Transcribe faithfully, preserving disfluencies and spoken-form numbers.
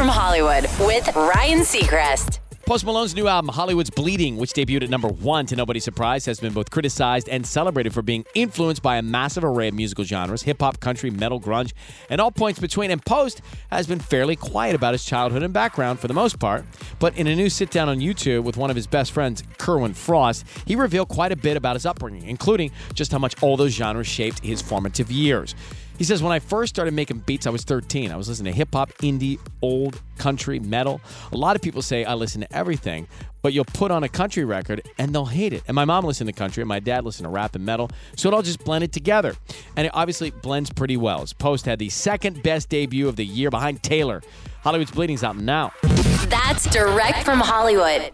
from Hollywood with Ryan Seacrest. Post Malone's new album, Hollywood's Bleeding, which debuted at number one to nobody's surprise, has been both criticized and celebrated for being influenced by a massive array of musical genres, hip-hop, country, metal, grunge, and all points between. And Post has been fairly quiet about his childhood and background for the most part. But in a new sit-down on YouTube with one of his best friends, Kerwin Frost, he revealed quite a bit about his upbringing, including just how much all those genres shaped his formative years. He says, when I first started making beats, I was thirteen. I was listening to hip-hop, indie, old, country, metal. A lot of people say I listen to everything, but you'll put on a country record and they'll hate it. And my mom listened to country and my dad listened to rap and metal, so it all just blended together. And it obviously blends pretty well. His Post had the second best debut of the year behind Taylor. Hollywood's Bleeding's out now. That's direct from Hollywood.